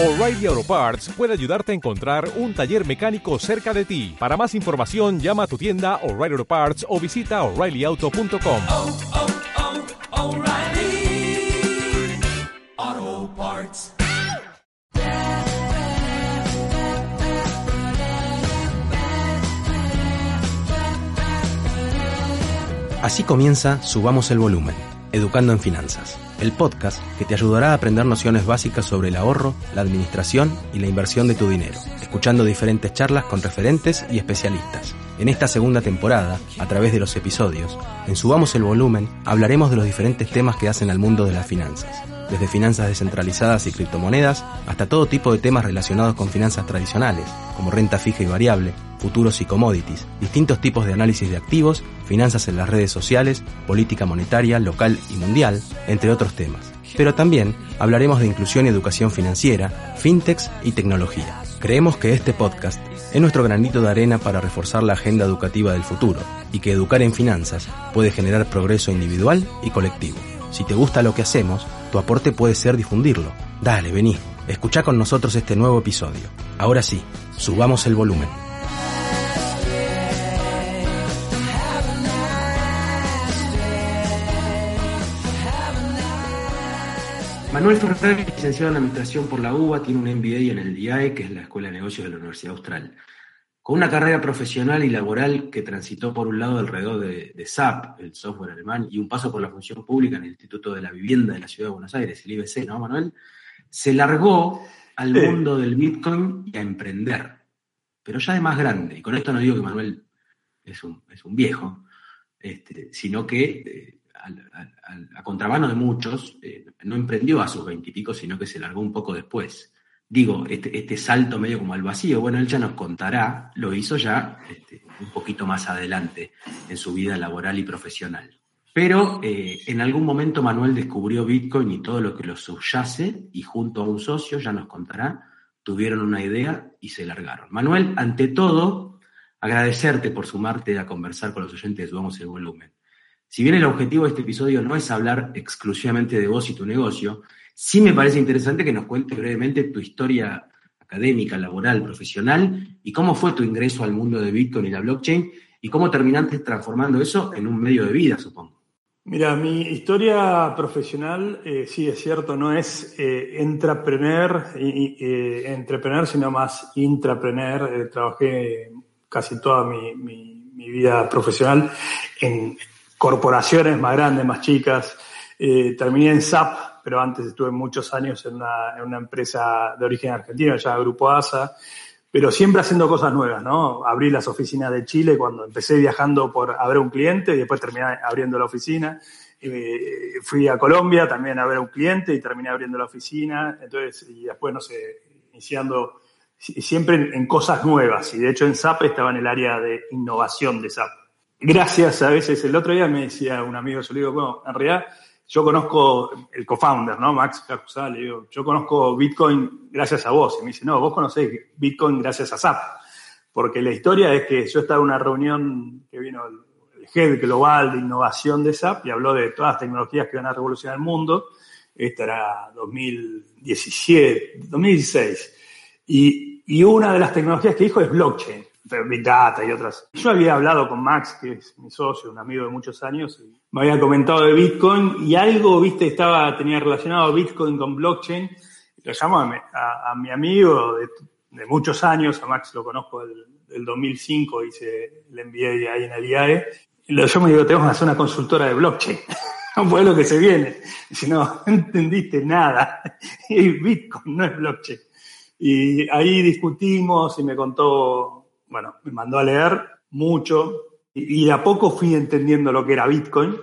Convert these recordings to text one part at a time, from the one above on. O'Reilly Auto Parts puede ayudarte a encontrar un taller mecánico cerca de ti. Para más información, llama a tu tienda O'Reilly Auto Parts o visita O'ReillyAuto.com. Oh, oh, oh, O'Reilly Auto Parts. Así comienza Subamos el Volumen, Educando en Finanzas, el podcast que te ayudará a aprender nociones básicas sobre el ahorro, la administración y la inversión de tu dinero, escuchando diferentes charlas con referentes y especialistas. En esta segunda temporada, a través de los episodios, en Subamos el Volumen hablaremos de los diferentes temas que hacen al mundo de las finanzas, desde finanzas descentralizadas y criptomonedas hasta todo tipo de temas relacionados con finanzas tradicionales, como renta fija y variable, futuros y commodities, distintos tipos de análisis de activos, finanzas en las redes sociales, política monetaria, local y mundial, entre otros temas. Pero también hablaremos de inclusión y educación financiera, fintechs y tecnología. Creemos que este podcast es nuestro granito de arena para reforzar la agenda educativa del futuro y que educar en finanzas puede generar progreso individual y colectivo. Si te gusta lo que hacemos, tu aporte puede ser difundirlo. Dale, vení, escuchá con nosotros este nuevo episodio. Ahora sí, subamos el volumen. Manuel Fertag es licenciado en Administración por la UBA, tiene un MBA en el DIAE, que es la Escuela de Negocios de la Universidad Austral. Con una carrera profesional y laboral que transitó por un lado alrededor de SAP, el software alemán, y un paso por la función pública en el Instituto de la Vivienda de la Ciudad de Buenos Aires, el IBC, ¿no, Manuel? Se largó al mundo del Bitcoin y a emprender, pero ya de más grande. Y con esto no digo que Manuel es un viejo, sino que... A contramano de muchos, no emprendió a sus 20 y pico, sino que se largó un poco después. Digo, este salto medio como al vacío, bueno, él ya nos contará, lo hizo ya un poquito más adelante en su vida laboral y profesional. Pero en algún momento Manuel descubrió Bitcoin y todo lo que lo subyace, y junto a un socio, ya nos contará, tuvieron una idea y se largaron. Manuel, ante todo, agradecerte por sumarte a conversar con los oyentes de Subamos el Volumen. Si bien el objetivo de este episodio no es hablar exclusivamente de vos y tu negocio, sí me parece interesante que nos cuentes brevemente tu historia académica, laboral, profesional, y cómo fue tu ingreso al mundo de Bitcoin y la blockchain, y cómo terminaste transformando eso en un medio de vida, supongo. Mira, mi historia profesional, sí es cierto, no es entrepreneur, sino más intrapreneur. Trabajé casi toda mi vida profesional en corporaciones más grandes, más chicas. Terminé en SAP, pero antes estuve muchos años en una empresa de origen argentino, ya Grupo ASA, pero siempre haciendo cosas nuevas, ¿no? Abrí las oficinas de Chile cuando empecé viajando por a ver un cliente y después terminé abriendo la oficina. Fui a Colombia también a ver a un cliente y terminé abriendo la oficina. Entonces, y después, no sé, iniciando siempre en cosas nuevas. Y de hecho en SAP estaba en el área de innovación de SAP. Gracias a veces. El otro día me decía un amigo, yo le digo, bueno, en realidad yo conozco el co-founder, ¿no? Max Cacuzal, le digo, yo conozco Bitcoin gracias a vos. Y me dice, no, vos conocés Bitcoin gracias a SAP. Porque la historia es que yo estaba en una reunión que vino el Head Global de Innovación de SAP y habló de todas las tecnologías que van a revolucionar el mundo. Esta era 2017, 2016. Y una de las tecnologías que dijo es blockchain. Big Data y otras. Yo había hablado con Max, que es mi socio, un amigo de muchos años, y me había comentado de Bitcoin y algo, tenía relacionado Bitcoin con blockchain. Lo llamo a mi amigo de muchos años, a Max lo conozco del 2005, hice el MBA ahí en el IAE. Yo me digo, tenemos que hacer una consultora de blockchain. No puede lo que se viene. Si no, no entendiste nada. Es Bitcoin, no es blockchain. Y ahí discutimos y me contó... Bueno, me mandó a leer mucho y de a poco fui entendiendo lo que era Bitcoin.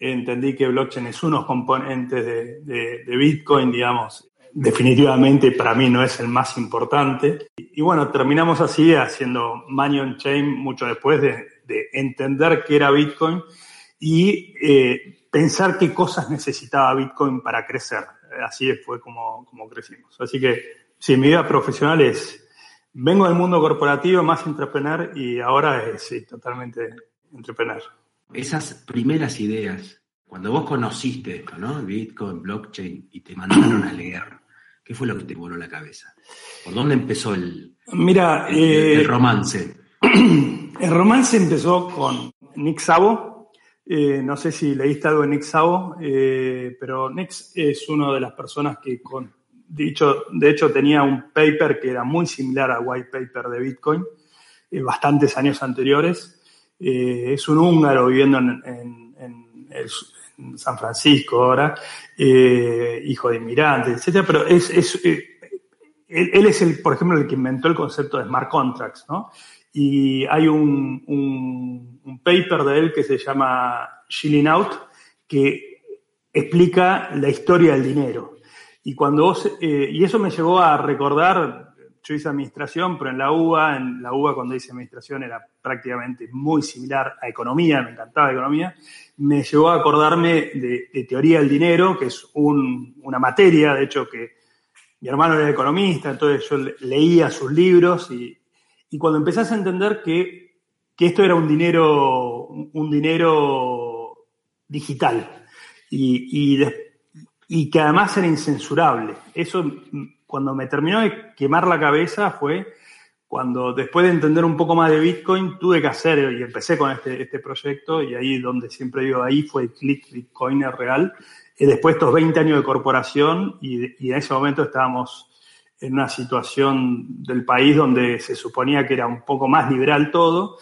Entendí que blockchain es unos componentes de Bitcoin, digamos. Definitivamente para mí no es el más importante. Y bueno, terminamos así haciendo Money on Chain mucho después de entender qué era Bitcoin y pensar qué cosas necesitaba Bitcoin para crecer. Así fue como crecimos. Así que sí, mi vida profesional es... Vengo del mundo corporativo, más entrepreneur, y ahora es totalmente entrepreneur. Esas primeras ideas, cuando vos conociste esto, ¿no? Bitcoin, blockchain, y te mandaron a leer, ¿Qué fue lo que te voló la cabeza? ¿Por dónde empezó el romance? El romance empezó con Nick Szabo. No sé si leíste algo de Nick Szabo, pero Nick es una de las personas que, de hecho, tenía un paper que era muy similar al white paper de Bitcoin, bastantes años anteriores. Es un húngaro viviendo en San Francisco ahora, hijo de inmigrantes, etcétera, pero él es por ejemplo, el que inventó el concepto de smart contracts, ¿no? Y hay un paper de él que se llama Shilling Out, que explica la historia del dinero. Y y eso me llevó a recordar, yo hice administración, pero en la UBA cuando hice administración era prácticamente muy similar a economía, me encantaba economía, me llevó a acordarme de teoría del dinero, que es una materia, de hecho, que mi hermano era economista, entonces yo leía sus libros y cuando empezás a entender que esto era un dinero digital y que además era incensurable. Eso, cuando me terminó de quemar la cabeza, fue cuando, después de entender un poco más de Bitcoin, tuve que hacer, y empecé con este proyecto, y ahí donde siempre digo, ahí fue el click Bitcoiner real. Después de estos 20 años de corporación, y en ese momento estábamos en una situación del país donde se suponía que era un poco más liberal todo,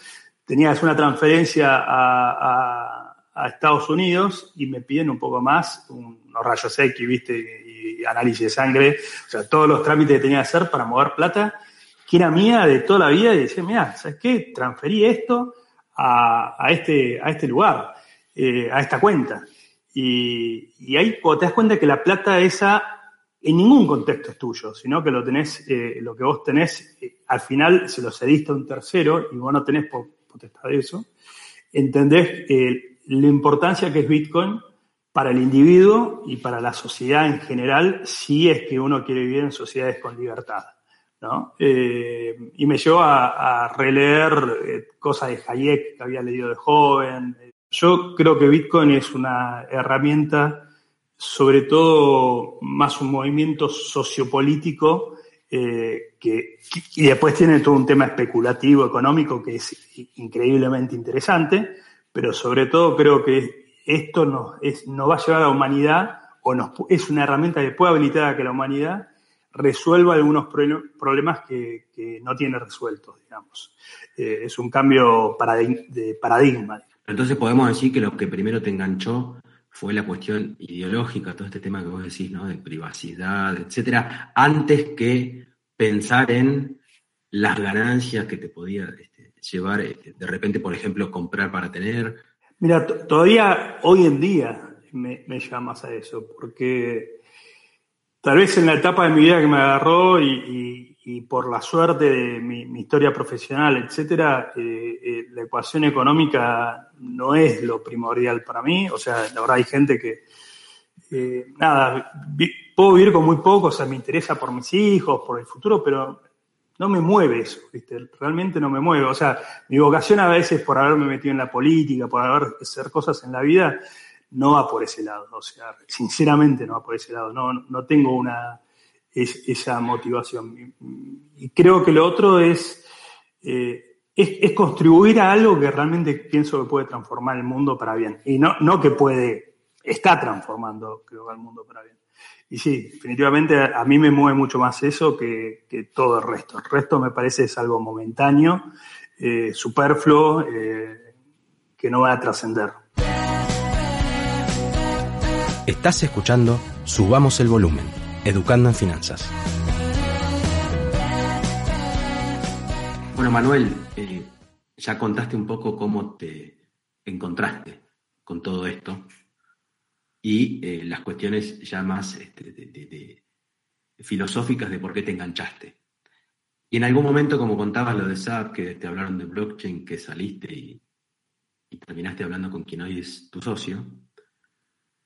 tenías una transferencia a Estados Unidos y me piden un poco más, unos rayos X, ¿viste? Y análisis de sangre, o sea, todos los trámites que tenía que hacer para mover plata, que era mía de toda la vida, y decía, mirá, ¿sabes qué? Transferí esto a este lugar, a esta cuenta. Y ahí cuando te das cuenta que la plata esa en ningún contexto es tuyo, sino que lo que vos tenés, al final se lo cediste a un tercero y vos no tenés potestad de eso, entendés la importancia que es Bitcoin para el individuo y para la sociedad en general, si es que uno quiere vivir en sociedades con libertad, ¿no? Y me llevó a releer cosas de Hayek que había leído de joven. Yo creo que Bitcoin es una herramienta, sobre todo más un movimiento sociopolítico, y después tiene todo un tema especulativo económico que es increíblemente interesante, pero sobre todo creo que esto nos va a llevar a la humanidad, es una herramienta que puede habilitar a que la humanidad resuelva algunos problemas que no tiene resueltos, digamos. Es un cambio de paradigma. Entonces podemos decir que lo que primero te enganchó fue la cuestión ideológica, todo este tema que vos decís, ¿no? De privacidad, etcétera, antes que pensar en las ganancias que te podía llevar, de repente, por ejemplo, comprar para tener. Mira, todavía hoy en día me llamas a eso, porque tal vez en la etapa de mi vida que me agarró y por la suerte de mi historia profesional, etcétera, la ecuación económica no es lo primordial para mí. O sea, la verdad hay gente que, puedo vivir con muy poco, o sea, me interesa por mis hijos, por el futuro, pero no me mueve eso, ¿viste? Realmente no me mueve. O sea, mi vocación a veces por haberme metido en la política, por hacer cosas en la vida, no va por ese lado. O sea, sinceramente no va por ese lado. No tengo esa motivación. Y creo que lo otro es contribuir a algo que realmente pienso que puede transformar el mundo para bien. Y no que está transformando, creo, al mundo para bien. Y sí, definitivamente a mí me mueve mucho más eso que todo el resto. El resto me parece es algo momentáneo, superfluo, que no va a trascender. Estás escuchando Subamos el Volumen, Educando en Finanzas. Bueno, Manuel, ya contaste un poco cómo te encontraste con todo esto y las cuestiones ya más filosóficas de por qué te enganchaste. Y en algún momento, como contabas lo de SAP, que te hablaron de blockchain, que saliste y terminaste hablando con quien hoy es tu socio,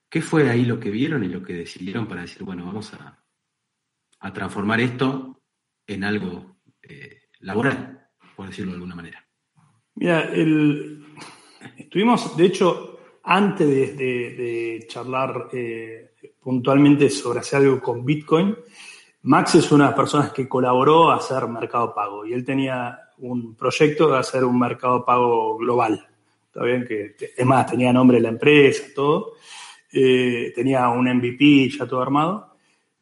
¿qué fue ahí lo que vieron y lo que decidieron para decir, bueno, vamos a transformar esto en algo laboral, por decirlo de alguna manera? Mira, estuvimos, de hecho, antes de charlar puntualmente sobre hacer algo con Bitcoin, Max es una de las personas que colaboró a hacer Mercado Pago y él tenía un proyecto de hacer un Mercado Pago global. Está bien que, es más, tenía nombre de la empresa, todo. Tenía un MVP ya todo armado.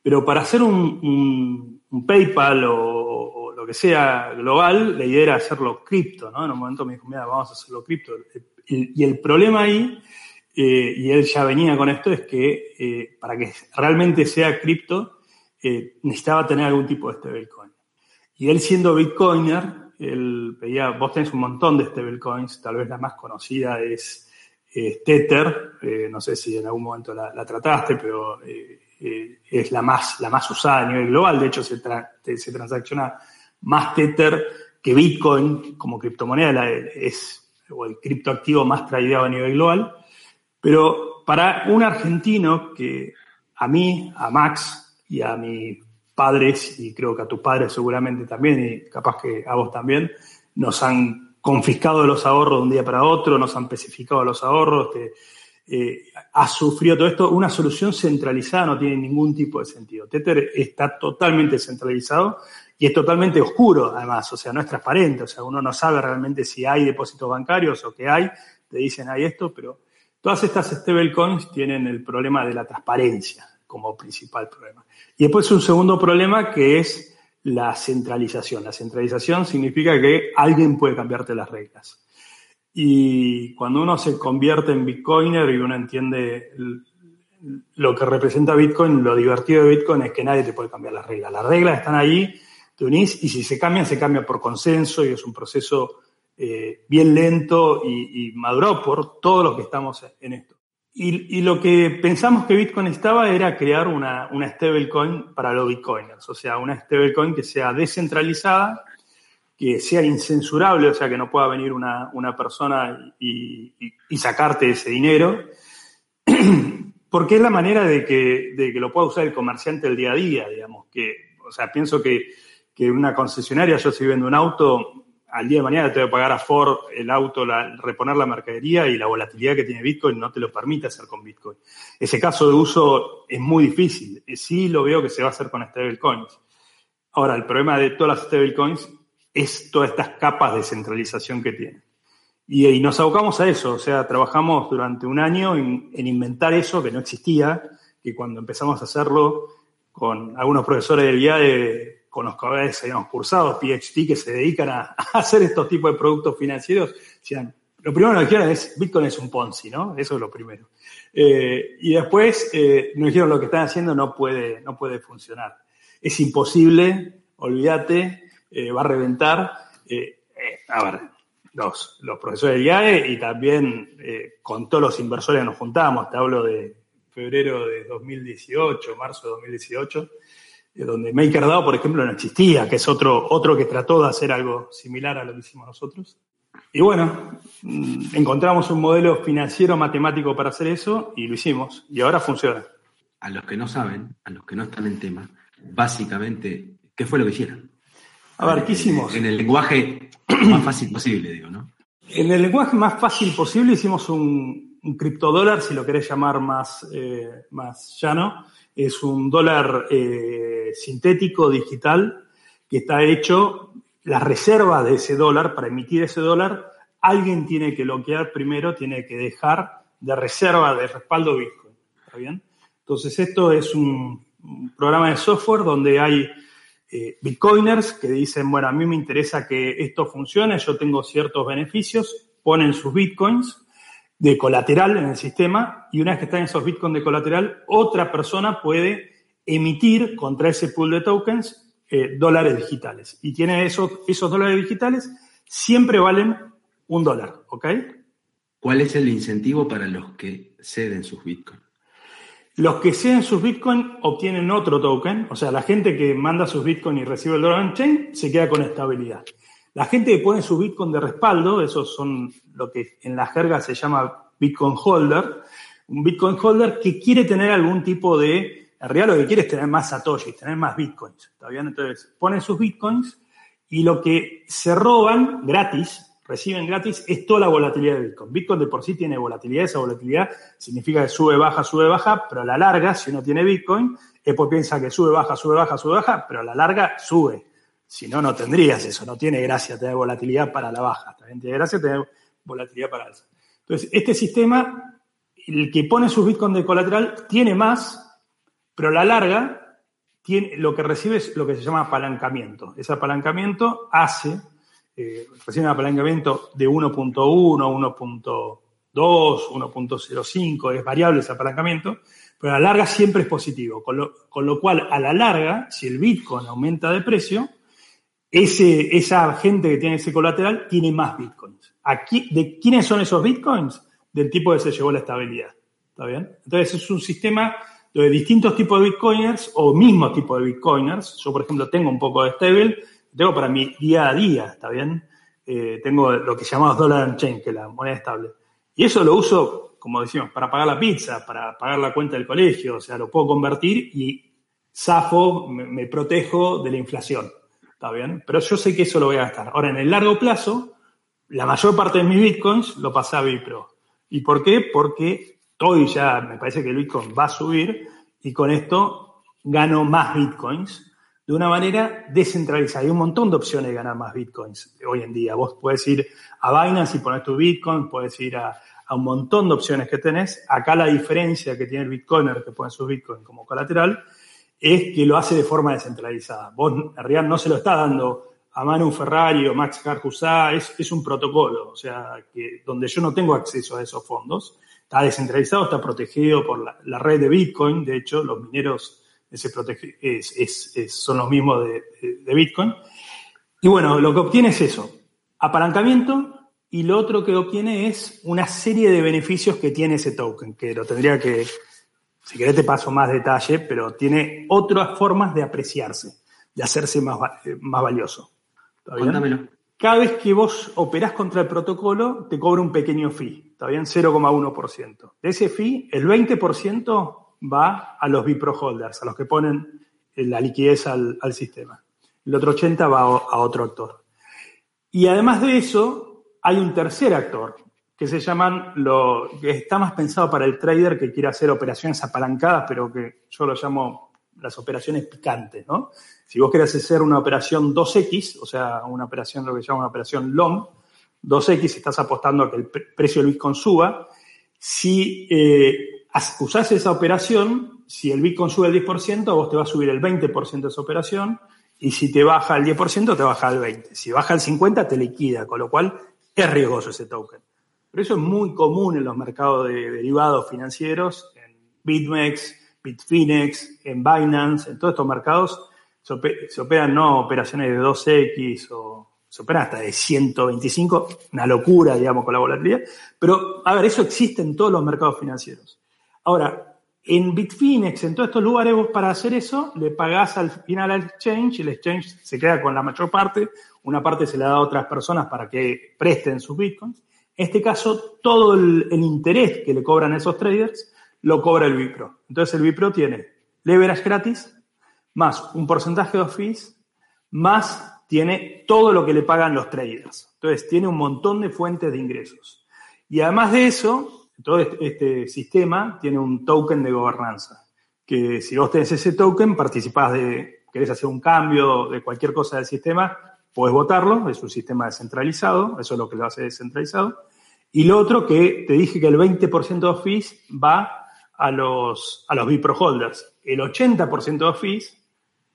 Pero para hacer un PayPal o lo que sea global, la idea era hacerlo cripto, ¿no? En un momento me dijo, mira, vamos a hacerlo cripto. Y el problema ahí, y él ya venía con esto, es que para que realmente sea cripto, necesitaba tener algún tipo de stablecoin. Y él, siendo bitcoiner, él pedía, vos tenés un montón de stablecoins, tal vez la más conocida es Tether, no sé si en algún momento la trataste, pero es la más usada a nivel global. De hecho, se transacciona más Tether que Bitcoin como criptomoneda, o el criptoactivo más tradeado a nivel global. Pero para un argentino que a mí, a Max y a mis padres, y creo que a tus padres seguramente también, y capaz que a vos también, nos han confiscado los ahorros de un día para otro, nos han especificado los ahorros, ha sufrido todo esto. Una solución centralizada no tiene ningún tipo de sentido. Tether está totalmente centralizado y es totalmente oscuro, además, o sea, no es transparente, o sea, uno no sabe realmente si hay depósitos bancarios o qué hay, te dicen hay esto, pero todas estas stablecoins tienen el problema de la transparencia como principal problema. Y después un segundo problema que es la centralización. La centralización significa que alguien puede cambiarte las reglas. Y cuando uno se convierte en bitcoiner y uno entiende lo que representa Bitcoin, lo divertido de Bitcoin es que nadie te puede cambiar las reglas. Las reglas están ahí, te unís, y si se cambia por consenso, y es un proceso bien lento y maduro por todos los que estamos en esto. Y lo que pensamos que Bitcoin estaba era crear una stablecoin para los bitcoiners, o sea, una stablecoin que sea descentralizada, que sea incensurable, o sea, que no pueda venir una persona y sacarte ese dinero, porque es la manera de que lo pueda usar el comerciante el día a día, digamos. O sea, pienso que una concesionaria, yo si vendo un auto, al día de mañana te voy a pagar a Ford el auto, reponer la mercadería, y la volatilidad que tiene Bitcoin no te lo permite hacer con Bitcoin. Ese caso de uso es muy difícil. Sí lo veo que se va a hacer con stablecoins. Ahora, el problema de todas las stablecoins es todas estas capas de centralización que tiene. Y nos abocamos a eso, o sea, trabajamos durante un año en inventar eso que no existía, que cuando empezamos a hacerlo con algunos profesores del DIAE, con los que habíamos cursado, PhD, que se dedican a hacer estos tipos de productos financieros, decían, lo primero que nos dijeron es, Bitcoin es un Ponzi, ¿no? Eso es lo primero. Y después nos dijeron, lo que están haciendo no puede funcionar. Es imposible, olvídate, va a reventar. A ver, los profesores del IAE y también con todos los inversores que nos juntamos, te hablo de febrero de 2018, marzo de 2018, donde MakerDAO, por ejemplo, no existía, que es otro que trató de hacer algo similar a lo que hicimos nosotros. Y bueno, encontramos un modelo financiero matemático para hacer eso y lo hicimos, y ahora funciona. A los que no saben, a los que no están en tema, básicamente, ¿qué fue lo que hicieron? A ver, ¿qué hicimos? En el lenguaje más fácil posible, digo, ¿no? En el lenguaje más fácil posible hicimos un criptodólar, si lo querés llamar más llano. Es un dólar sintético, digital, que está hecho, las reservas de ese dólar, para emitir ese dólar, alguien tiene que bloquear primero, tiene que dejar de reserva, de respaldo Bitcoin, ¿está bien? Entonces, esto es un programa de software donde hay bitcoiners que dicen, bueno, a mí me interesa que esto funcione, yo tengo ciertos beneficios, ponen sus bitcoins de colateral en el sistema, y una vez que están esos bitcoins de colateral, otra persona puede emitir contra ese pool de tokens dólares digitales, y tiene esos dólares digitales, siempre valen $1, ¿ok? ¿Cuál es el incentivo para los que ceden sus bitcoins? Los que ceden sus Bitcoin obtienen otro token, o sea, la gente que manda sus Bitcoin y recibe el dólar on chain se queda con estabilidad. La gente que pone sus Bitcoin de respaldo, esos son lo que en la jerga se llama Bitcoin holder, un Bitcoin holder que quiere tener algún tipo de, en realidad lo que quiere es tener más satoshis, tener más Bitcoins, ¿está bien? Entonces, ponen sus Bitcoins y lo que se roban gratis, reciben gratis, es toda la volatilidad de Bitcoin. Bitcoin de por sí tiene volatilidad, esa volatilidad significa que sube, baja, pero a la larga, si uno tiene Bitcoin, Apple piensa que sube, baja, pero a la larga sube. Si no, no tendrías eso. No tiene gracia tener volatilidad para la baja. También tiene gracia tener volatilidad para la alza. Entonces, este sistema, el que pone sus Bitcoin de colateral, tiene más, pero a la larga tiene, lo que recibe es lo que se llama apalancamiento. Ese apalancamiento hace, recibe un apalancamiento de 1.1, 1.2, 1.05, es variable ese apalancamiento, pero a la larga siempre es positivo. Con lo cual, a la larga, si el Bitcoin aumenta de precio, esa gente que tiene ese colateral tiene más Bitcoins. Aquí, ¿de quiénes son esos Bitcoins? Del tipo que se llevó la estabilidad. ¿Está bien? Entonces, es un sistema donde distintos tipos de Bitcoiners o mismo tipo de Bitcoiners, yo, por ejemplo, tengo un poco de stable, tengo para mi día a día, ¿está bien? Tengo lo que llamamos dollar on chain, que es la moneda estable. Y eso lo uso, como decimos, para pagar la pizza, para pagar la cuenta del colegio. O sea, lo puedo convertir y zafo, me protejo de la inflación. ¿Está bien? Pero yo sé que eso lo voy a gastar. Ahora, en el largo plazo, la mayor parte de mis bitcoins lo pasé a Bipro. ¿Y por qué? Porque hoy ya me parece que el bitcoin va a subir y con esto gano más bitcoins de una manera descentralizada. Hay un montón de opciones de ganar más bitcoins hoy en día. Vos podés ir a Binance y poner tu bitcoin, podés ir a un montón de opciones que tenés. Acá la diferencia que tiene el bitcoiner que pone sus bitcoins como colateral es que lo hace de forma descentralizada. Vos en realidad no se lo está dando a Manuel Fertag o Max Cacuzal, es un protocolo, o sea, que donde yo no tengo acceso a esos fondos. Está descentralizado, está protegido por la red de bitcoin. De hecho, los mineros son los mismos de Bitcoin. Y bueno, lo que obtiene es eso, apalancamiento, y lo otro que obtiene es una serie de beneficios que tiene ese token, que lo tendría que, si querés te paso más detalle, pero tiene otras formas de apreciarse, de hacerse más valioso. ¿Está bien? Cuéntamelo. Cada vez que vos operás contra el protocolo, te cobra un pequeño fee, ¿está bien? 0,1%. De ese fee, el 20% va a los Bipro holders, a los que ponen la liquidez al sistema. El otro 80% va a otro actor. Y además de eso, hay un tercer actor que se llaman, que está más pensado para el trader que quiere hacer operaciones apalancadas, pero que yo lo llamo las operaciones picantes, ¿no? Si vos querés hacer una operación 2X, o sea, una operación, lo que se llama una operación long, 2X, estás apostando a que el precio del Bitcoin suba. Si usás esa operación, si el Bitcoin sube el 10%, vos te va a subir el 20% de esa operación, y si te baja el 10%, te baja el 20%. Si baja el 50%, te liquida, con lo cual es riesgoso ese token. Pero eso es muy común en los mercados de derivados financieros, en BitMEX, Bitfinex, en Binance, en todos estos mercados se operan no operaciones de 2X o se opera hasta de 125, una locura, digamos, con la volatilidad. Pero, a ver, eso existe en todos los mercados financieros. Ahora, en Bitfinex, en todos estos lugares, vos para hacer eso le pagás al final al exchange, y el exchange se queda con la mayor parte, una parte se la da a otras personas para que presten sus bitcoins. En este caso, todo el interés que le cobran esos traders lo cobra el Bipro. Entonces, el Bipro tiene leverage gratis, más un porcentaje de fees, más tiene todo lo que le pagan los traders. Entonces, tiene un montón de fuentes de ingresos. Y además de eso, todo este sistema tiene un token de gobernanza, que si vos tenés ese token, querés hacer un cambio de cualquier cosa del sistema, podés votarlo, es un sistema descentralizado, eso es lo que lo hace descentralizado. Y lo otro que te dije que el 20% de fees va a los Bipro holders, el 80% de fees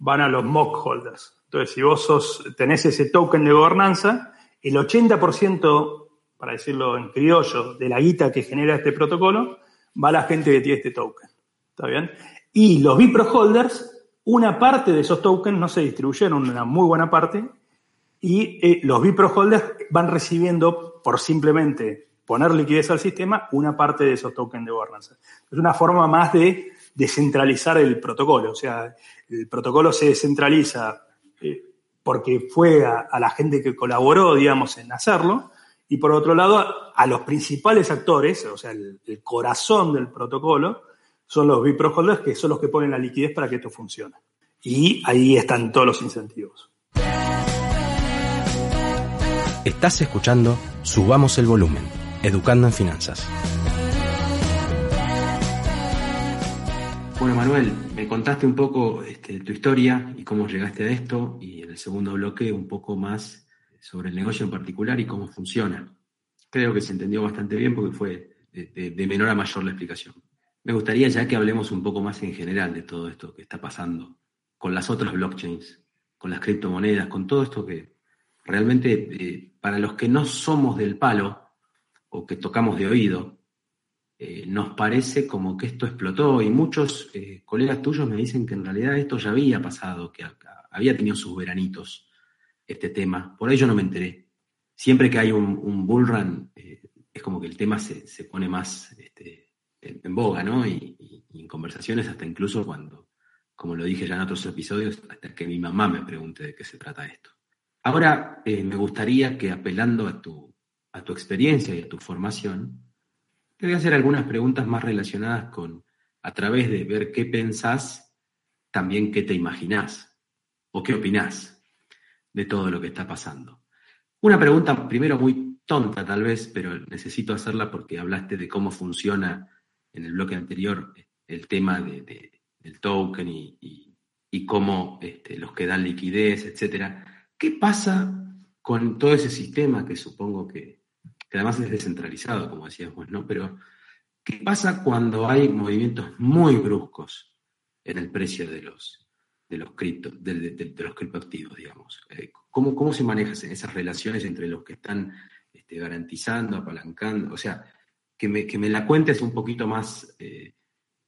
van a los mock holders. Entonces, si vos tenés ese token de gobernanza, el 80%, para decirlo en criollo, de la guita que genera este protocolo, va la gente que tiene este token. ¿Está bien? Y los Bipro holders, una parte de esos tokens no se distribuyeron, una muy buena parte, y los Bipro holders van recibiendo, por simplemente poner liquidez al sistema, una parte de esos tokens de gobernanza. Es una forma más de descentralizar el protocolo. O sea, el protocolo se descentraliza porque fue a la gente que colaboró, digamos, en hacerlo. Y por otro lado, a los principales actores, o sea, el corazón del protocolo, son los Bipro holders, que son los que ponen la liquidez para que esto funcione. Y ahí están todos los incentivos. Estás escuchando Subamos el Volumen, Educando en Finanzas. Bueno, Manuel, me contaste un poco tu historia y cómo llegaste a esto, y en el segundo bloque un poco más sobre el negocio en particular y cómo funciona. Creo que se entendió bastante bien porque fue de menor a mayor la explicación. Me gustaría ya que hablemos un poco más en general de todo esto que está pasando con las otras blockchains, con las criptomonedas, con todo esto que realmente para los que no somos del palo o que tocamos de oído, nos parece como que esto explotó, y muchos colegas tuyos me dicen que en realidad esto ya había pasado, que había tenido sus veranitos este tema. Por ahí yo no me enteré. Siempre que hay un bull run, es como que el tema se pone más en boga, ¿no? Y en conversaciones, hasta incluso cuando, como lo dije ya en otros episodios, hasta que mi mamá me pregunte de qué se trata esto. Ahora me gustaría que, apelando a tu experiencia y a tu formación, te voy a hacer algunas preguntas más relacionadas con, a través de ver qué pensás, también qué te imaginás o qué opinás de todo lo que está pasando. Una pregunta primero muy tonta tal vez, pero necesito hacerla porque hablaste de cómo funciona en el bloque anterior el tema del token y cómo los que dan liquidez, etcétera. ¿Qué pasa con todo ese sistema que supongo que además es descentralizado, como decías vos, ¿no? Pero, ¿qué pasa cuando hay movimientos muy bruscos en el precio de los criptoactivos, digamos? ¿Cómo se manejan esas relaciones entre los que están garantizando, apalancando? O sea, que me la cuentes un poquito más,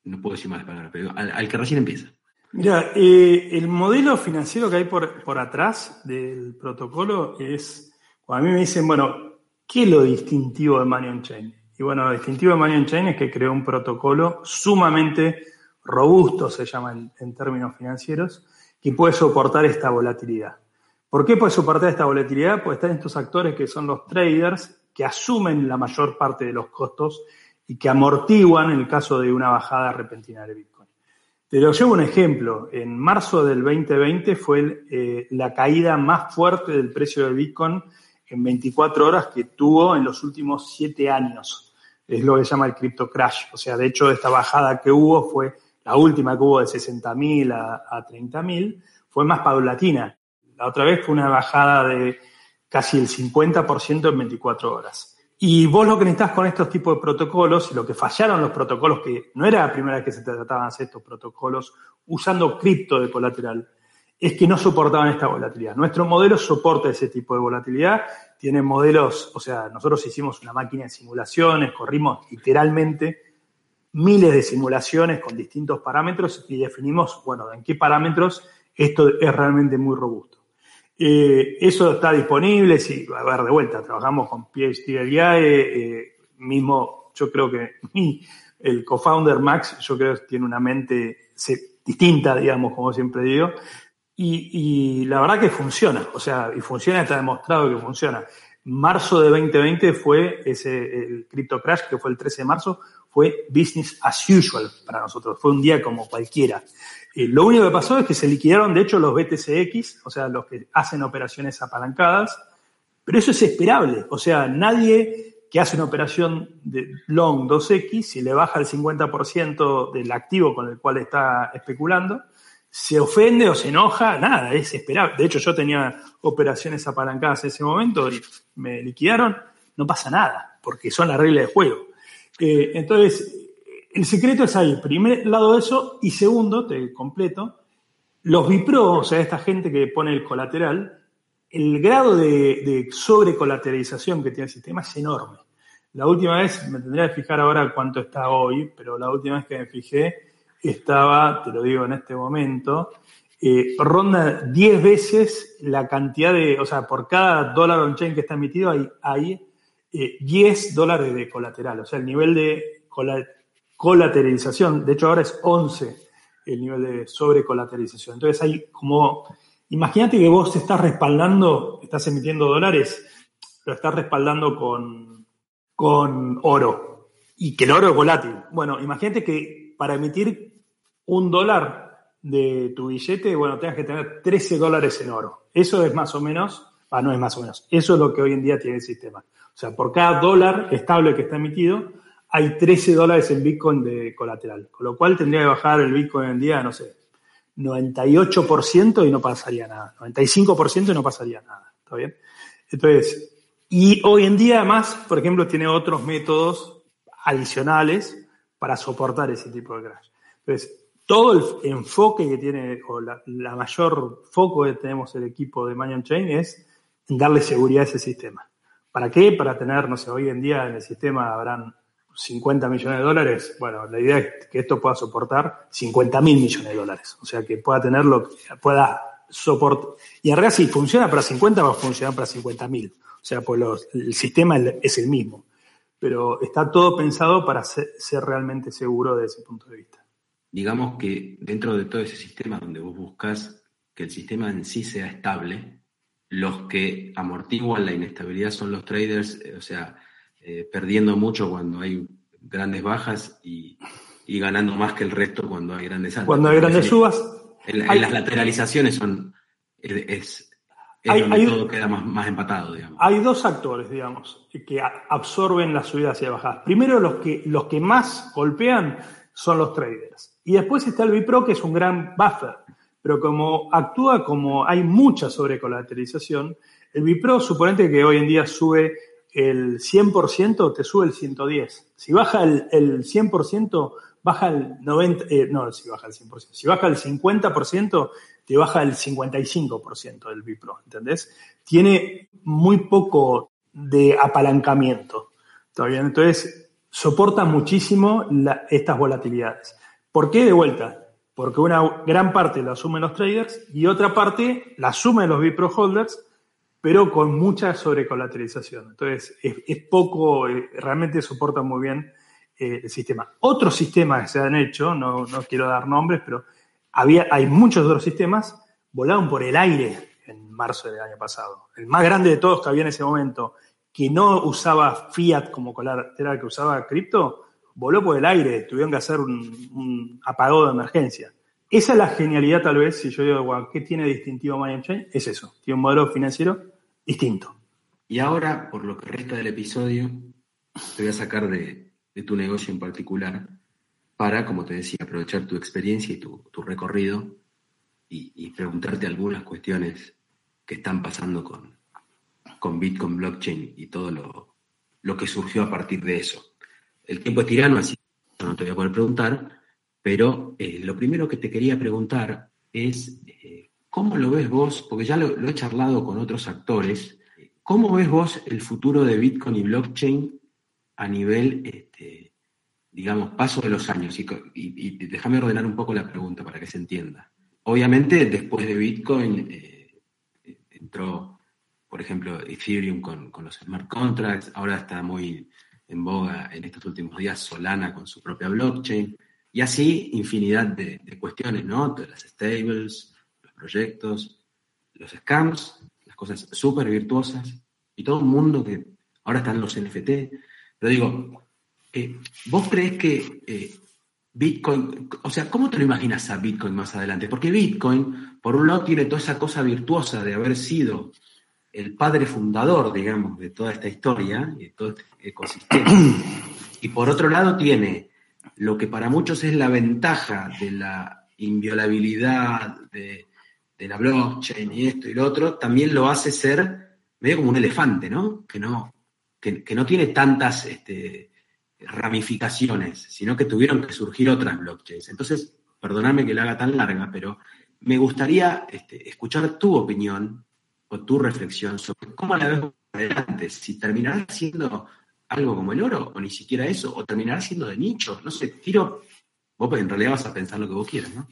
no puedo decir más palabras, pero al que recién empieza. Mira, el modelo financiero que hay por atrás del protocolo es, cuando a mí me dicen, bueno, ¿qué es lo distintivo de Money on Chain? Y bueno, lo distintivo de Money on Chain es que creó un protocolo sumamente robusto, se llama en términos financieros, que puede soportar esta volatilidad. ¿Por qué puede soportar esta volatilidad? Pues están estos actores que son los traders, que asumen la mayor parte de los costos y que amortiguan en el caso de una bajada repentina de Bitcoin. Te lo llevo un ejemplo. En marzo del 2020 fue la caída más fuerte del precio de Bitcoin en 24 horas que tuvo en los últimos 7 años. Es lo que se llama el crypto crash. O sea, de hecho, esta bajada que hubo fue la última que hubo de 60.000 a 30.000, fue más paulatina. La otra vez fue una bajada de casi el 50% en 24 horas. Y vos lo que necesitás con estos tipos de protocolos, y lo que fallaron los protocolos, que no era la primera vez que se trataban hacer estos protocolos usando cripto de colateral, es que no soportaban esta volatilidad. Nuestro modelo soporta ese tipo de volatilidad. Tiene modelos, o sea, nosotros hicimos una máquina de simulaciones, corrimos literalmente miles de simulaciones con distintos parámetros y definimos, bueno, en qué parámetros esto es realmente muy robusto. Eso está disponible, sí, a ver, de vuelta, trabajamos con PhD del IAE, mismo, yo creo que el co-founder Max, yo creo que tiene una mente distinta, digamos, como siempre digo, y la verdad que funciona, o sea, y funciona, está demostrado que funciona. Marzo de 2020 fue el crypto crash, que fue el 13 de marzo, fue business as usual para nosotros, fue un día como cualquiera. Lo único que pasó es que se liquidaron, de hecho, los BTCX, o sea, los que hacen operaciones apalancadas, pero eso es esperable, o sea, nadie que hace una operación de long 2X, si le baja el 50% del activo con el cual está especulando, se ofende o se enoja, nada, es esperable. De hecho, yo tenía operaciones apalancadas en ese momento y me liquidaron, no pasa nada, porque son las reglas de juego. Entonces, el secreto es ahí, primer lado de eso, y segundo, te completo, los Bipro, o sea, esta gente que pone el colateral, el grado de sobrecolateralización que tiene el sistema es enorme. La última vez, me tendría que fijar ahora cuánto está hoy, pero la última vez que me fijé, estaba, te lo digo en este momento, ronda 10 veces la cantidad de, o sea, por cada dólar on-chain que está emitido hay 10 dólares de colateral. O sea, el nivel de colateralización, de hecho ahora es 11 el nivel de sobrecolateralización. Entonces hay como, imagínate que vos estás respaldando, estás emitiendo dólares, lo estás respaldando con oro, y que el oro es volátil. Bueno, imagínate que para emitir $1 de tu billete, bueno, tengas que tener 13 dólares en oro. Eso es más o menos, no es más o menos, eso es lo que hoy en día tiene el sistema. O sea, por cada dólar estable que está emitido, hay $13 en Bitcoin de colateral, con lo cual tendría que bajar el Bitcoin en día, no sé, 98% y no pasaría nada, 95% y no pasaría nada, ¿está bien? Entonces, y hoy en día además, por ejemplo, tiene otros métodos adicionales para soportar ese tipo de crash. Entonces, todo el enfoque que tiene, o la mayor foco que tenemos el equipo de Money on Chain es darle seguridad a ese sistema. ¿Para qué? Para tener, no sé, hoy en día en el sistema habrán $50 millones. Bueno, la idea es que esto pueda soportar $50.000 millones. O sea, que pueda tenerlo, pueda soportar. Y en realidad, si funciona para 50, va a funcionar para 50.000. O sea, pues el sistema es el mismo. Pero está todo pensado para ser realmente seguro desde ese punto de vista. Digamos que dentro de todo ese sistema donde vos buscas que el sistema en sí sea estable, los que amortiguan la inestabilidad son los traders, o sea, perdiendo mucho cuando hay grandes bajas y ganando más que el resto cuando hay grandes altas. Cuando hay grandes subas. Las lateralizaciones son... todo queda más empatado, digamos. Hay dos actores, digamos, que absorben las subidas y las bajadas. Primero, los que más golpean son los traders. Y después está el Bipro, que es un gran buffer. Pero como actúa como hay mucha sobrecolateralización, el Bipro, suponente que hoy en día sube el 100%, te sube el 110. Si baja el 100%, baja el 90%. Si baja el 100%. Si baja el 50%, te baja el 55% del Bipro, ¿entendés? Tiene muy poco de apalancamiento, ¿está bien? Entonces... soporta muchísimo estas volatilidades. ¿Por qué? De vuelta, porque una gran parte la asumen los traders y otra parte la asumen los Bipro holders, pero con mucha sobrecolateralización. Entonces, es poco, realmente soporta muy bien el sistema. Otros sistemas que se han hecho, no quiero dar nombres, pero hay muchos otros sistemas, volaron por el aire en marzo del año pasado. El más grande de todos que había en ese momento, que no usaba fiat como colateral, que usaba cripto, voló por el aire, tuvieron que hacer un apagado de emergencia. Esa es la genialidad, tal vez, si yo digo, bueno, ¿qué tiene distintivo Money on Chain? Es eso, tiene un modelo financiero distinto. Y ahora, por lo que resta del episodio, te voy a sacar de tu negocio en particular para, como te decía, aprovechar tu experiencia y tu recorrido y preguntarte algunas cuestiones que están pasando con Bitcoin, blockchain y todo lo que surgió a partir de eso. El tiempo es tirano, así que no te voy a poder preguntar, pero lo primero que te quería preguntar es, ¿cómo lo ves vos? Porque ya lo he charlado con otros actores. ¿Cómo ves vos el futuro de Bitcoin y blockchain a nivel, digamos, paso de los años? Y déjame ordenar un poco la pregunta para que se entienda. Obviamente, después de Bitcoin entró... por ejemplo, Ethereum con los smart contracts, ahora está muy en boga en estos últimos días Solana con su propia blockchain, y así infinidad de cuestiones, ¿no? Todas las stables, los proyectos, los scams, las cosas súper virtuosas, y todo el mundo que ahora están los NFT. Pero digo, ¿vos crees que Bitcoin, o sea, cómo te lo imaginas a Bitcoin más adelante? Porque Bitcoin, por un lado, tiene toda esa cosa virtuosa de haber sido el padre fundador, digamos, de toda esta historia, de todo este ecosistema. Y por otro lado tiene lo que para muchos es la ventaja de la inviolabilidad de la blockchain y esto y lo otro, también lo hace ser medio como un elefante, ¿no? Que no tiene tantas ramificaciones, sino que tuvieron que surgir otras blockchains. Entonces, perdóname que la haga tan larga, pero me gustaría escuchar tu opinión o tu reflexión sobre cómo la ves adelante, si terminará siendo algo como el oro, o ni siquiera eso, o terminará siendo de nicho, no sé, vos pues en realidad vas a pensar lo que vos quieras, ¿no?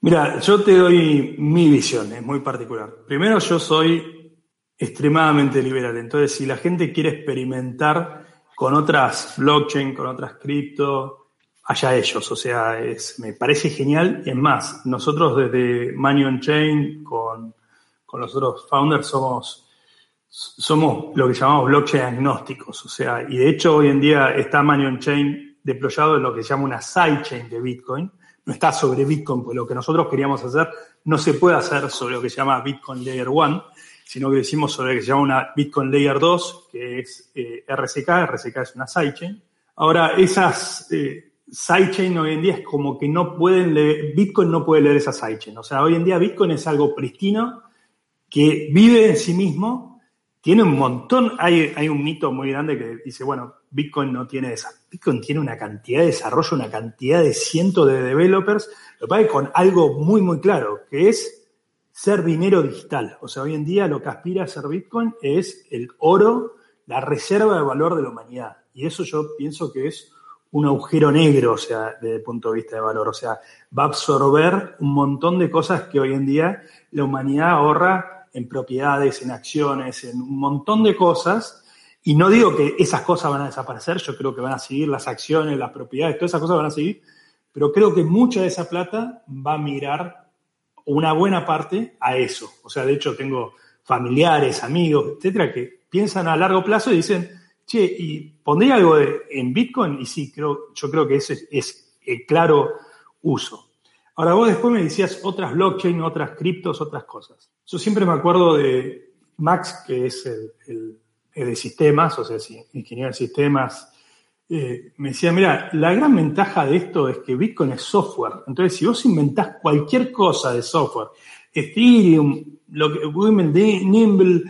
Mira, yo te doy mi visión, es muy particular. Primero, yo soy extremadamente liberal, entonces si la gente quiere experimentar con otras blockchain, con otras cripto, allá ellos, o sea, me parece genial. Es más, nosotros desde Money on Chain con los otros founders somos lo que llamamos blockchain agnósticos, o sea, y de hecho hoy en día está Money on Chain deployado en lo que se llama una sidechain de Bitcoin, no está sobre Bitcoin, porque lo que nosotros queríamos hacer no se puede hacer sobre lo que se llama Bitcoin Layer 1, sino que decimos sobre lo que se llama una Bitcoin Layer 2, que es RSK es una sidechain, Ahora, esas sidechain hoy en día es como que no pueden leer, Bitcoin no puede leer esas sidechain. O sea, hoy en día Bitcoin es algo pristino que vive en sí mismo, tiene un montón, hay un mito muy grande que dice, bueno, Bitcoin no tiene esas. Bitcoin tiene una cantidad de desarrollo, una cantidad de cientos de developers, lo que pasa es con algo muy, muy claro, que es ser dinero digital. O sea, hoy en día lo que aspira a ser Bitcoin es el oro, la reserva de valor de la humanidad. Y eso yo pienso que es un agujero negro, o sea, desde el punto de vista de valor. O sea, va a absorber un montón de cosas que hoy en día la humanidad ahorra en propiedades, en acciones, en un montón de cosas. Y no digo que esas cosas van a desaparecer, yo creo que van a seguir las acciones, las propiedades, todas esas cosas van a seguir. Pero creo que mucha de esa plata va a migrar una buena parte a eso. O sea, de hecho tengo familiares, amigos, etcétera, que piensan a largo plazo y dicen, che, ¿y pondría algo en Bitcoin? Y sí, yo creo que ese es el claro uso. Ahora, vos después me decías otras blockchain, otras criptos, otras cosas. Yo siempre me acuerdo de Max, que es el de sistemas, o sea, ingeniero de sistemas, me decía, mira, la gran ventaja de esto es que Bitcoin es software. Entonces, si vos inventás cualquier cosa de software, Ethereum, Nimble,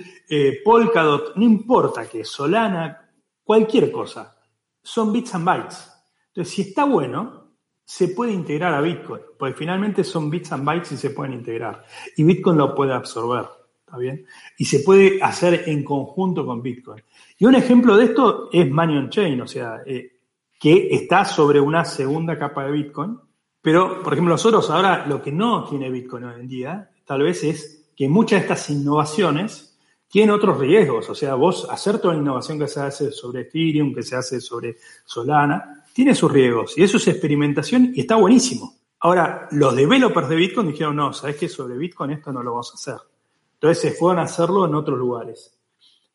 Polkadot, no importa qué, Solana, cualquier cosa, son bits and bytes. Entonces, si está bueno, se puede integrar a Bitcoin, porque finalmente son bits and bytes y se pueden integrar. Y Bitcoin lo puede absorber, ¿está bien? Y se puede hacer en conjunto con Bitcoin. Y un ejemplo de esto es Money on Chain, o sea, que está sobre una segunda capa de Bitcoin. Pero, por ejemplo, nosotros ahora lo que no tiene Bitcoin hoy en día, tal vez es que muchas de estas innovaciones tienen otros riesgos. O sea, vos hacer toda la innovación que se hace sobre Ethereum, que se hace sobre Solana, tiene sus riesgos. Y eso es experimentación y está buenísimo. Ahora, los developers de Bitcoin dijeron, no, ¿sabés qué? Sobre Bitcoin esto no lo vamos a hacer. Entonces se fueron a hacerlo en otros lugares.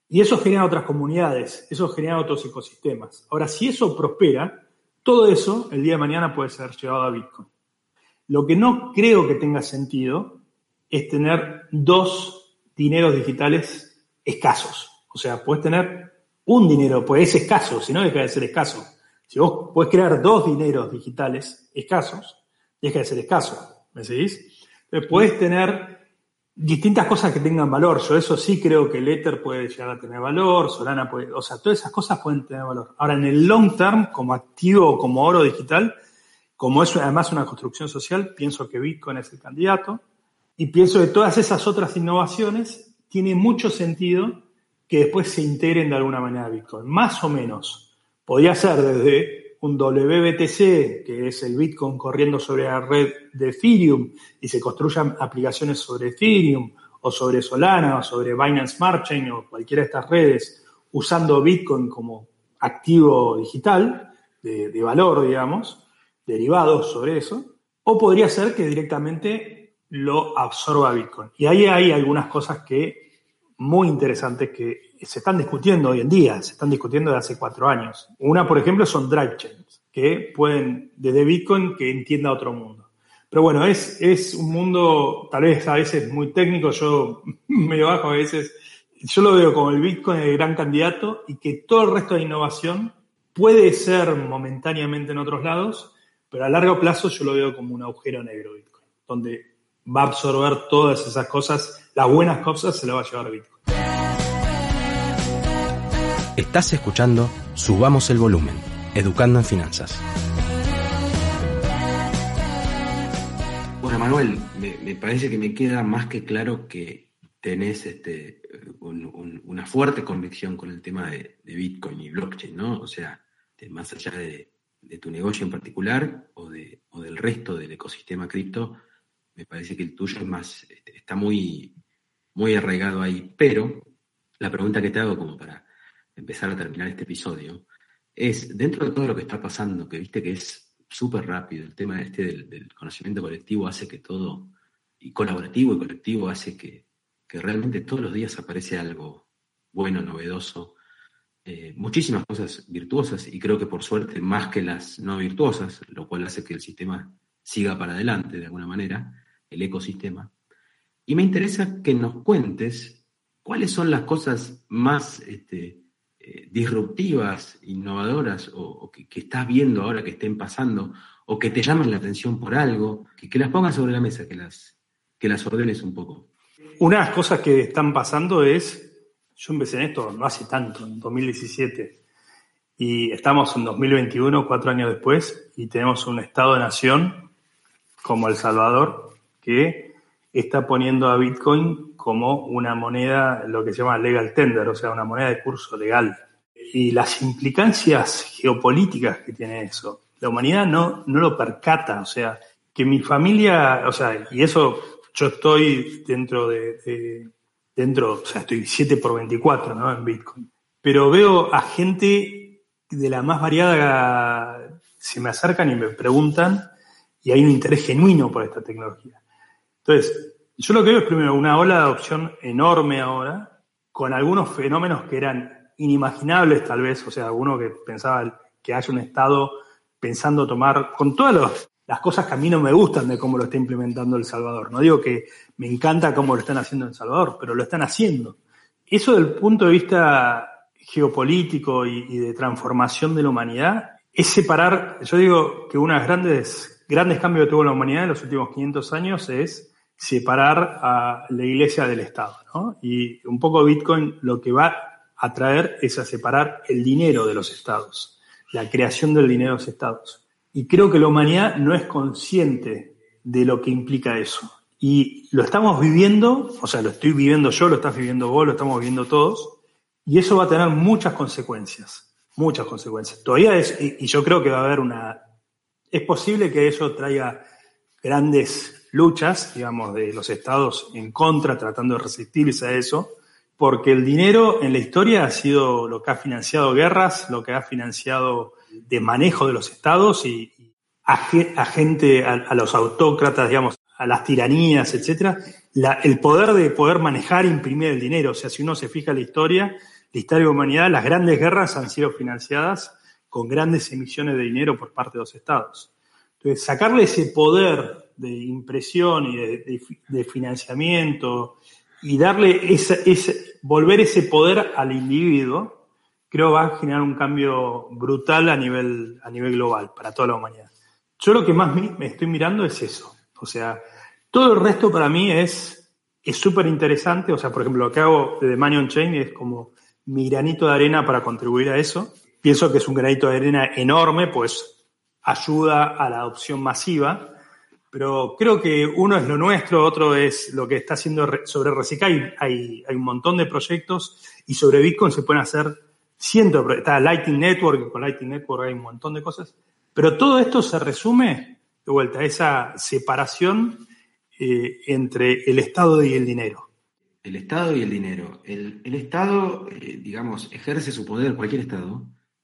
Y eso genera otras comunidades, eso genera otros ecosistemas. Ahora, si eso prospera, todo eso el día de mañana puede ser llevado a Bitcoin. Lo que no creo que tenga sentido es tener dos dineros digitales escasos. O sea, podés tener un dinero, pues es escaso, si no deja de ser escaso. Si vos podés crear dos dineros digitales escasos, deja de ser escaso, ¿me seguís? Entonces, podés tener distintas cosas que tengan valor. Yo eso sí creo que el Ether puede llegar a tener valor, Solana puede, o sea, todas esas cosas pueden tener valor. Ahora, en el long term, como activo o como oro digital, como es además una construcción social, pienso que Bitcoin es el candidato. Y pienso que todas esas otras innovaciones tiene mucho sentido que después se integren de alguna manera a Bitcoin. Más o menos. Podría ser desde un WBTC, que es el Bitcoin corriendo sobre la red de Ethereum y se construyan aplicaciones sobre Ethereum o sobre Solana o sobre Binance Smart Chain o cualquiera de estas redes usando Bitcoin como activo digital de valor, digamos, derivado sobre eso. O podría ser que directamente lo absorba Bitcoin. Y ahí hay algunas cosas que muy interesantes que se están discutiendo hoy en día, se están discutiendo desde hace 4 años. Una, por ejemplo, son drive chains, que pueden, desde Bitcoin, que entienda otro mundo. Pero bueno, es un mundo tal vez a veces muy técnico, yo me bajo a veces, yo lo veo como el Bitcoin el gran candidato y que todo el resto de innovación puede ser momentáneamente en otros lados, pero a largo plazo yo lo veo como un agujero negro Bitcoin, donde va a absorber todas esas cosas, las buenas cosas se las va a llevar a Bitcoin. Estás escuchando Subamos el Volumen, Educando en Finanzas. Bueno, Manuel, me parece que me queda más que claro que tenés una fuerte convicción con el tema de Bitcoin y blockchain, ¿no? O sea, más allá de tu negocio en particular o del resto del ecosistema cripto, me parece que el tuyo es más, está muy, muy arraigado ahí. Pero la pregunta que te hago como para empezar a terminar este episodio es, dentro de todo lo que está pasando, que viste que es súper rápido, el tema del conocimiento colectivo hace que todo, y colaborativo y colectivo hace que realmente todos los días aparece algo bueno, novedoso, muchísimas cosas virtuosas y creo que por suerte más que las no virtuosas, lo cual hace que el sistema siga para adelante de alguna manera, el ecosistema. Y me interesa que nos cuentes cuáles son las cosas más disruptivas, innovadoras, o que estás viendo ahora que estén pasando, o que te llaman la atención por algo, que las pongas sobre la mesa, que las ordenes un poco. Una de las cosas que están pasando es, yo empecé en esto no hace tanto, en 2017, y estamos en 2021, 4 años después, y tenemos un Estado-nación como El Salvador, que está poniendo a Bitcoin como una moneda, lo que se llama legal tender, o sea, una moneda de curso legal. Y las implicancias geopolíticas que tiene eso, la humanidad no lo percata, o sea, que mi familia, o sea, y eso yo estoy dentro, o sea, estoy 7/24, ¿no?, en Bitcoin. Pero veo a gente de la más variada, se me acercan y me preguntan, y hay un interés genuino por esta tecnología. Entonces, yo lo que veo es primero una ola de adopción enorme ahora, con algunos fenómenos que eran inimaginables tal vez, o sea, alguno que pensaba que haya un Estado pensando tomar, con todas las cosas que a mí no me gustan de cómo lo está implementando El Salvador. No digo que me encanta cómo lo están haciendo en El Salvador, pero lo están haciendo. Eso del punto de vista geopolítico y de transformación de la humanidad es separar, yo digo que uno de los grandes cambios que tuvo la humanidad en los últimos 500 años es separar a la iglesia del Estado, ¿no? Y un poco Bitcoin lo que va a traer es a separar el dinero de los estados, la creación del dinero de los estados. Y creo que la humanidad no es consciente de lo que implica eso. Y lo estamos viviendo, o sea, lo estoy viviendo yo, lo estás viviendo vos, lo estamos viviendo todos, y eso va a tener muchas consecuencias, muchas consecuencias. Todavía es, y yo creo que va a haber una... Es posible que eso traiga grandes luchas, digamos, de los estados en contra, tratando de resistirse a eso, porque el dinero en la historia ha sido lo que ha financiado guerras, lo que ha financiado desmanejo de los estados y a gente, a los autócratas, digamos, a las tiranías, etcétera. El poder de poder manejar e imprimir el dinero. O sea, si uno se fija en la historia de la humanidad, las grandes guerras han sido financiadas con grandes emisiones de dinero por parte de los estados. Entonces, sacarle ese poder de impresión y de financiamiento y darle volver ese poder al individuo, creo va a generar un cambio brutal a nivel global para toda la humanidad. Yo lo que más me estoy mirando es eso. O sea, todo el resto para mí es súper interesante. O sea, por ejemplo, lo que hago de Money on Chain es como mi granito de arena para contribuir a eso. Pienso que es un granito de arena enorme, pues ayuda a la adopción masiva. Pero creo que uno es lo nuestro, otro es lo que está haciendo sobre RSK. Hay un montón de proyectos y sobre Bitcoin se pueden hacer cientos. Está Lightning Network, y con Lightning Network hay un montón de cosas. Pero todo esto se resume, de vuelta, esa separación entre el Estado y el dinero. El Estado y el dinero. El Estado, digamos, ejerce su poder, cualquier Estado,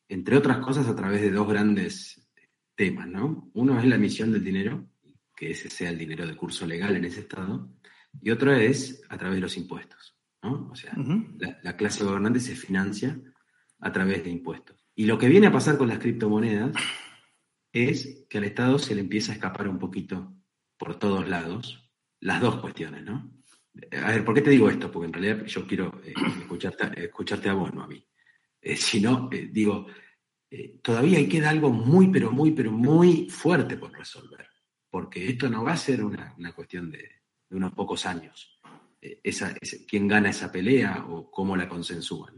entre otras cosas a través de dos grandes temas, ¿no? Uno es la emisión del dinero, que ese sea el dinero de curso legal en ese Estado, y otro es a través de los impuestos, ¿no? O sea, la clase gobernante se financia a través de impuestos. Y lo que viene a pasar con las criptomonedas es que al Estado se le empieza a escapar un poquito por todos lados las dos cuestiones, ¿no? A ver, ¿por qué te digo esto? Porque en realidad yo quiero escucharte a vos, no a mí. Todavía queda algo muy, pero muy, pero muy fuerte por resolver. Porque esto no va a ser una cuestión de unos pocos años. ¿Quién gana esa pelea o cómo la consensúan?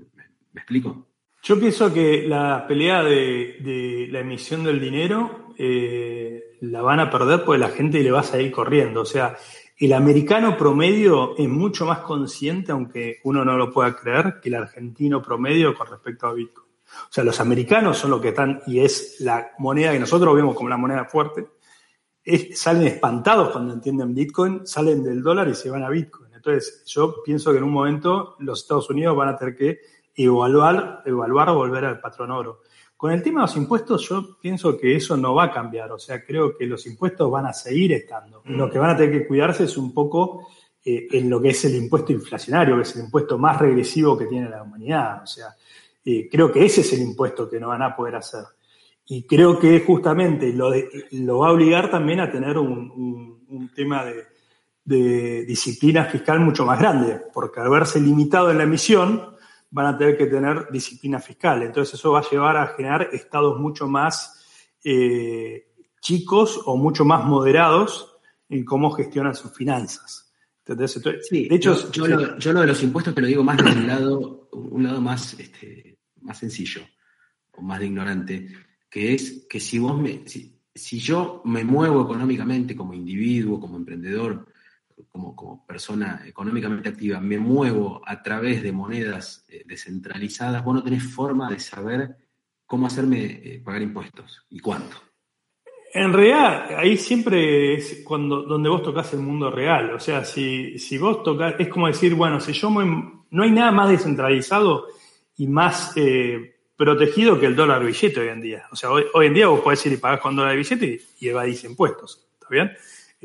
¿Me explico? Yo pienso que la pelea de la emisión del dinero la van a perder porque la gente le va a salir corriendo. O sea, el americano promedio es mucho más consciente, aunque uno no lo pueda creer, que el argentino promedio con respecto a Bitcoin. O sea, los americanos son los que están, y es la moneda que nosotros vemos como la moneda fuerte, salen espantados cuando entienden Bitcoin, salen del dólar y se van a Bitcoin. Entonces, yo pienso que en un momento los Estados Unidos van a tener que evaluar o volver al patrón oro. Con el tema de los impuestos, yo pienso que eso no va a cambiar. O sea, creo que los impuestos van a seguir estando. Lo que van a tener que cuidarse es un poco en lo que es el impuesto inflacionario, que es el impuesto más regresivo que tiene la humanidad. O sea, creo que ese es el impuesto que no van a poder hacer. Y creo que justamente lo va a obligar también a tener un tema de disciplina fiscal mucho más grande, porque al verse limitado en la emisión, van a tener que tener disciplina fiscal. Entonces, eso va a llevar a generar estados mucho más chicos o mucho más moderados en cómo gestionan sus finanzas. ¿Entendés? Entonces, sí, de hecho, yo lo de los impuestos te lo digo más desde un lado más, más sencillo o más de ignorante, que es que si yo me muevo económicamente como individuo, como emprendedor, como persona económicamente activa, me muevo a través de monedas descentralizadas, vos no tenés forma de saber cómo hacerme pagar impuestos y cuánto. En realidad, ahí siempre es donde vos tocás el mundo real. O sea, si vos tocás, es como decir, bueno, si yo no hay nada más descentralizado y más protegido que el dólar billete hoy en día. O sea, hoy en día vos podés ir y pagás con dólar billete y evadís impuestos. ¿Está bien?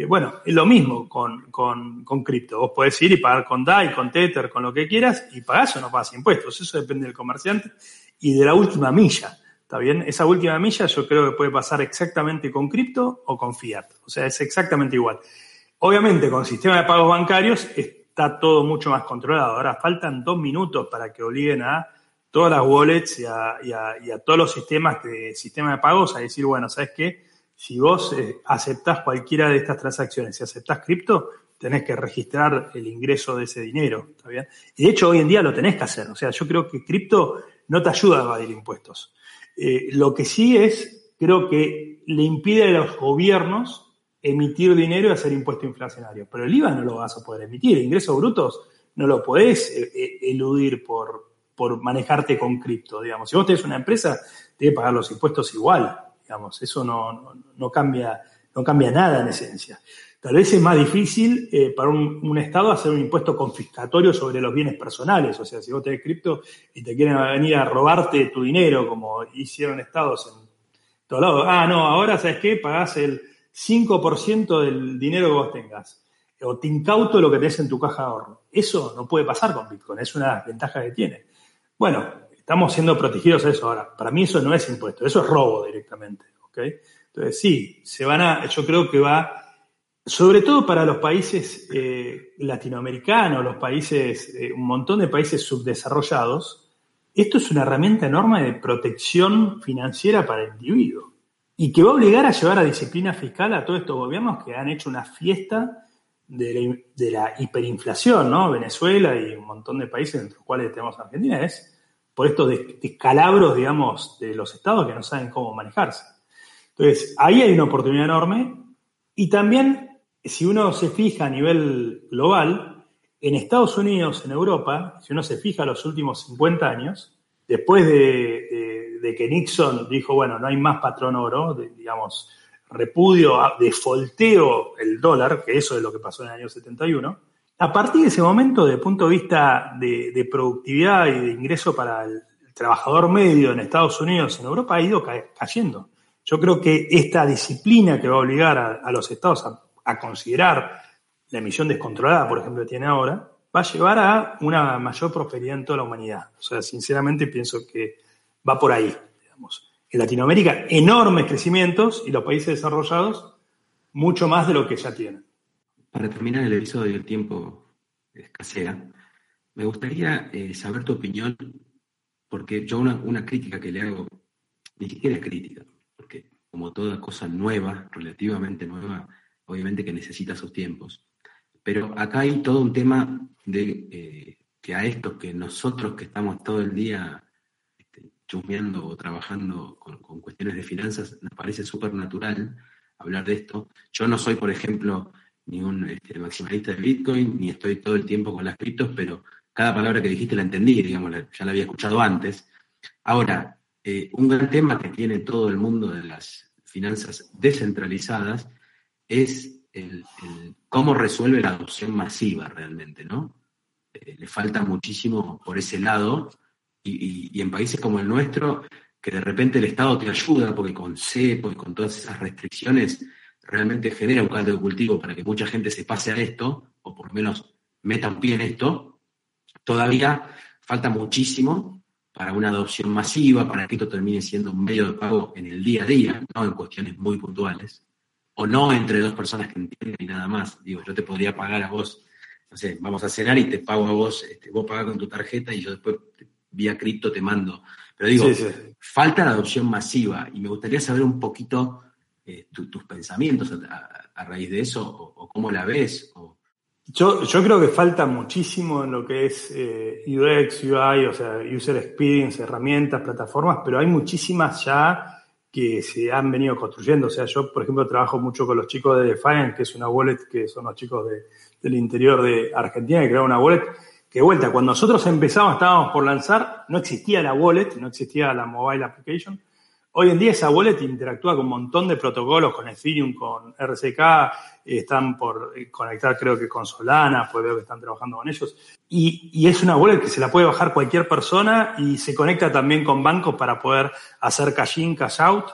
Bueno, es lo mismo con cripto. Vos podés ir y pagar con DAI, con Tether, con lo que quieras, y pagás o no pagás impuestos. Eso depende del comerciante y de la última milla. ¿Está bien? Esa última milla yo creo que puede pasar exactamente con cripto o con fiat. O sea, es exactamente igual. Obviamente, con sistema de pagos bancarios está todo mucho más controlado. Ahora, faltan 2 minutos para que obliguen a todas las wallets y a todos los sistemas de pagos a decir, bueno, ¿sabes qué? Si vos aceptás cualquiera de estas transacciones, si aceptás cripto, tenés que registrar el ingreso de ese dinero, ¿está bien? Y de hecho hoy en día lo tenés que hacer. O sea, yo creo que cripto no te ayuda a evadir impuestos. Lo que sí es, creo que le impide a los gobiernos emitir dinero y hacer impuesto inflacionario. Pero el IVA no lo vas a poder emitir, ingresos brutos no lo podés eludir por manejarte con cripto, digamos. Si vos tenés una empresa, tenés que pagar los impuestos igual. Digamos, eso no cambia nada en esencia. Tal vez es más difícil para un Estado hacer un impuesto confiscatorio sobre los bienes personales. O sea, si vos tenés cripto y te quieren venir a robarte tu dinero, como hicieron Estados en todos lados. Ah, no, ahora, ¿sabes qué? Pagás el 5% del dinero que vos tengas. O te incauto lo que tenés en tu caja de ahorro. Eso no puede pasar con Bitcoin. Es una ventaja que tiene. Bueno, estamos siendo protegidos a eso ahora. Para mí eso no es impuesto, eso es robo directamente, ¿ok? Entonces sí, yo creo que va, sobre todo para los países latinoamericanos, los países, un montón de países subdesarrollados, esto es una herramienta enorme de protección financiera para el individuo y que va a obligar a llevar a disciplina fiscal a todos estos gobiernos que han hecho una fiesta de la hiperinflación, ¿no? Venezuela y un montón de países entre los cuales tenemos Argentina es por estos descalabros, digamos, de los estados que no saben cómo manejarse. Entonces, ahí hay una oportunidad enorme. Y también, si uno se fija a nivel global, en Estados Unidos, en Europa, si uno se fija los últimos 50 años, después de que Nixon dijo, bueno, no hay más patrón oro, digamos, repudio, defolteo el dólar, que eso es lo que pasó en el año 71, a partir de ese momento, desde el punto de vista de productividad y de ingreso para el trabajador medio en Estados Unidos, en Europa, ha ido cayendo. Yo creo que esta disciplina que va a obligar a los estados a considerar la emisión descontrolada, por ejemplo, que tiene ahora, va a llevar a una mayor prosperidad en toda la humanidad. O sea, sinceramente pienso que va por ahí, digamos. En Latinoamérica, enormes crecimientos y los países desarrollados, mucho más de lo que ya tienen. Para terminar el episodio, el tiempo escasea, me gustaría saber tu opinión, porque yo una crítica que le hago, ni siquiera es crítica, porque como toda cosa nueva, relativamente nueva, obviamente que necesita sus tiempos. Pero acá hay todo un tema de que a estos que nosotros que estamos todo el día chusmeando o trabajando con cuestiones de finanzas, nos parece súper natural hablar de esto. Yo no soy, por ejemplo, ni un maximalista de Bitcoin, ni estoy todo el tiempo con las criptos, pero cada palabra que dijiste la entendí, digamos, ya la había escuchado antes. Ahora, un gran tema que tiene todo el mundo de las finanzas descentralizadas es el cómo resuelve la adopción masiva realmente, ¿no? Le falta muchísimo por ese lado, y en países como el nuestro, que de repente el Estado te ayuda, porque con CEPO y con todas esas restricciones realmente genera un caldo de cultivo para que mucha gente se pase a esto, o por lo menos meta un pie en esto. Todavía falta muchísimo para una adopción masiva, para que esto termine siendo un medio de pago en el día a día, no en cuestiones muy puntuales, o no entre dos personas que entienden y nada más. Digo, yo te podría pagar a vos, no sé, vamos a cenar y te pago a vos, vos pagás con tu tarjeta y yo después vía cripto te mando. Pero digo, falta la adopción masiva y me gustaría saber un poquito tus pensamientos a raíz de eso o cómo la ves. Yo creo que falta muchísimo en lo que es UX, UI, o sea, User Experience, herramientas, plataformas, pero hay muchísimas ya que se han venido construyendo. O sea, yo, por ejemplo, trabajo mucho con los chicos de Defiant, que es una wallet que son los chicos del interior de Argentina, que crearon una wallet que, de vuelta, cuando nosotros empezamos, estábamos por lanzar, no existía la wallet, no existía la mobile application. Hoy en día esa wallet interactúa con un montón de protocolos, con Ethereum, con RSK, están por conectar creo que con Solana, pues veo que están trabajando con ellos. Y es una wallet que se la puede bajar cualquier persona y se conecta también con bancos para poder hacer cash in, cash out.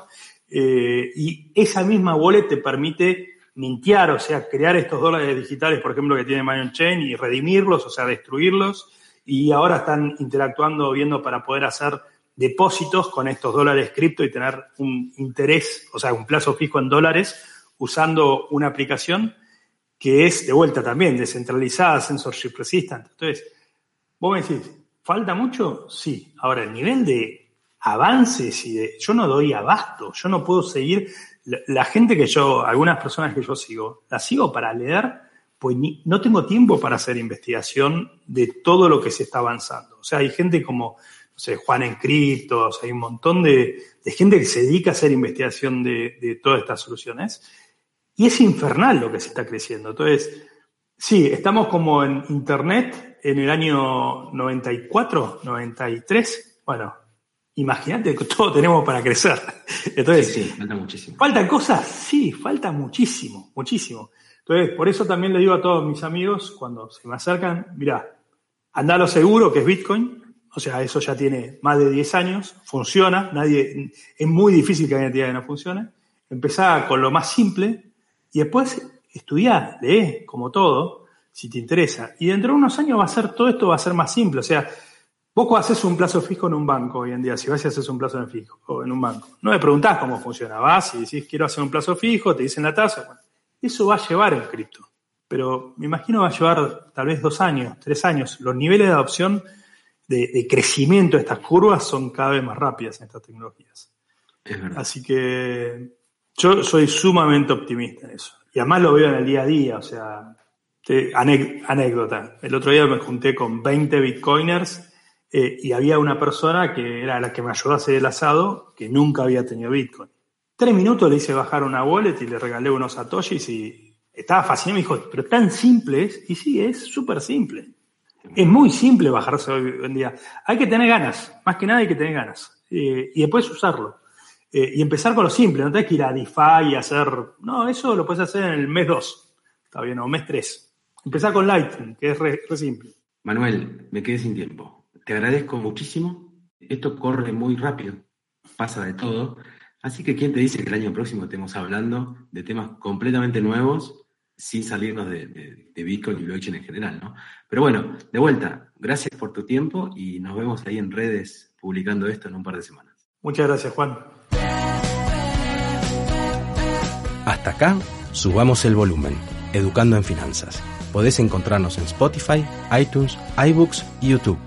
Y esa misma wallet te permite mintear, o sea, crear estos dólares digitales, por ejemplo, que tiene Money on Chain y redimirlos, o sea, destruirlos. Y ahora están interactuando, viendo para poder hacer depósitos con estos dólares cripto y tener un interés, o sea, un plazo fijo en dólares, usando una aplicación que es, de vuelta también, descentralizada, censorship resistant. Entonces, vos me decís, ¿falta mucho? Sí. Ahora, el nivel de avances y de... Yo no doy abasto, yo no puedo seguir... La gente que yo, algunas personas que yo sigo, las sigo para leer, pues no tengo tiempo para hacer investigación de todo lo que se está avanzando. O sea, hay gente como... O sea, Juan en cripto, o sea, hay un montón de gente que se dedica a hacer investigación de todas estas soluciones. Y es infernal lo que se está creciendo. Entonces, sí, estamos como en Internet en el año 94, 93. Bueno, imagínate que todo tenemos para crecer. Entonces, sí, falta muchísimo. ¿Faltan cosas? Sí, falta muchísimo, muchísimo. Entonces, por eso también le digo a todos mis amigos cuando se me acercan, mirá, andá a lo seguro que es Bitcoin. O sea, eso ya tiene más de 10 años, funciona, nadie, es muy difícil que haya entidad que no funcione. Empezá con lo más simple y después estudiá, leé, como todo, si te interesa. Y dentro de unos años va a ser, todo esto va a ser más simple. O sea, vos haces un plazo fijo en un banco hoy en día, si vas y haces un plazo fijo en un banco, no me preguntás cómo funciona, vas y decís quiero hacer un plazo fijo, te dicen la tasa. Bueno, eso va a llevar en cripto, pero me imagino va a llevar tal vez 2 años, 3 años. Los niveles de adopción de crecimiento de estas curvas son cada vez más rápidas en estas tecnologías. Es verdad. Así que yo soy sumamente optimista en eso. Y además lo veo en el día a día. O sea, anécdota. El otro día me junté con 20 bitcoiners y había una persona que era la que me ayudó a hacer el asado que nunca había tenido bitcoin. 3 minutos le hice bajar una wallet y le regalé unos satoshis y estaba fascinado. Me dijo, pero tan simple es. Y sí, es súper simple. Es muy simple bajarse hoy en día. Hay que tener ganas, más que nada hay que tener ganas. Y después usarlo. Y empezar con lo simple, no tenés que ir a DeFi y hacer... No, eso lo puedes hacer en el mes 2, está bien, o mes 3. Empezar con Lightning, que es re simple. Manuel, me quedé sin tiempo. Te agradezco muchísimo. Esto corre muy rápido, pasa de todo. Así que quién te dice que el año próximo estemos hablando de temas completamente nuevos, sin salirnos de Bitcoin y blockchain en general, ¿no? Pero bueno, de vuelta, gracias por tu tiempo y nos vemos ahí en redes publicando esto en un par de semanas. Muchas gracias, Juan. Hasta acá, subamos el volumen, educando en finanzas. Podés encontrarnos en Spotify, iTunes, iBooks y YouTube.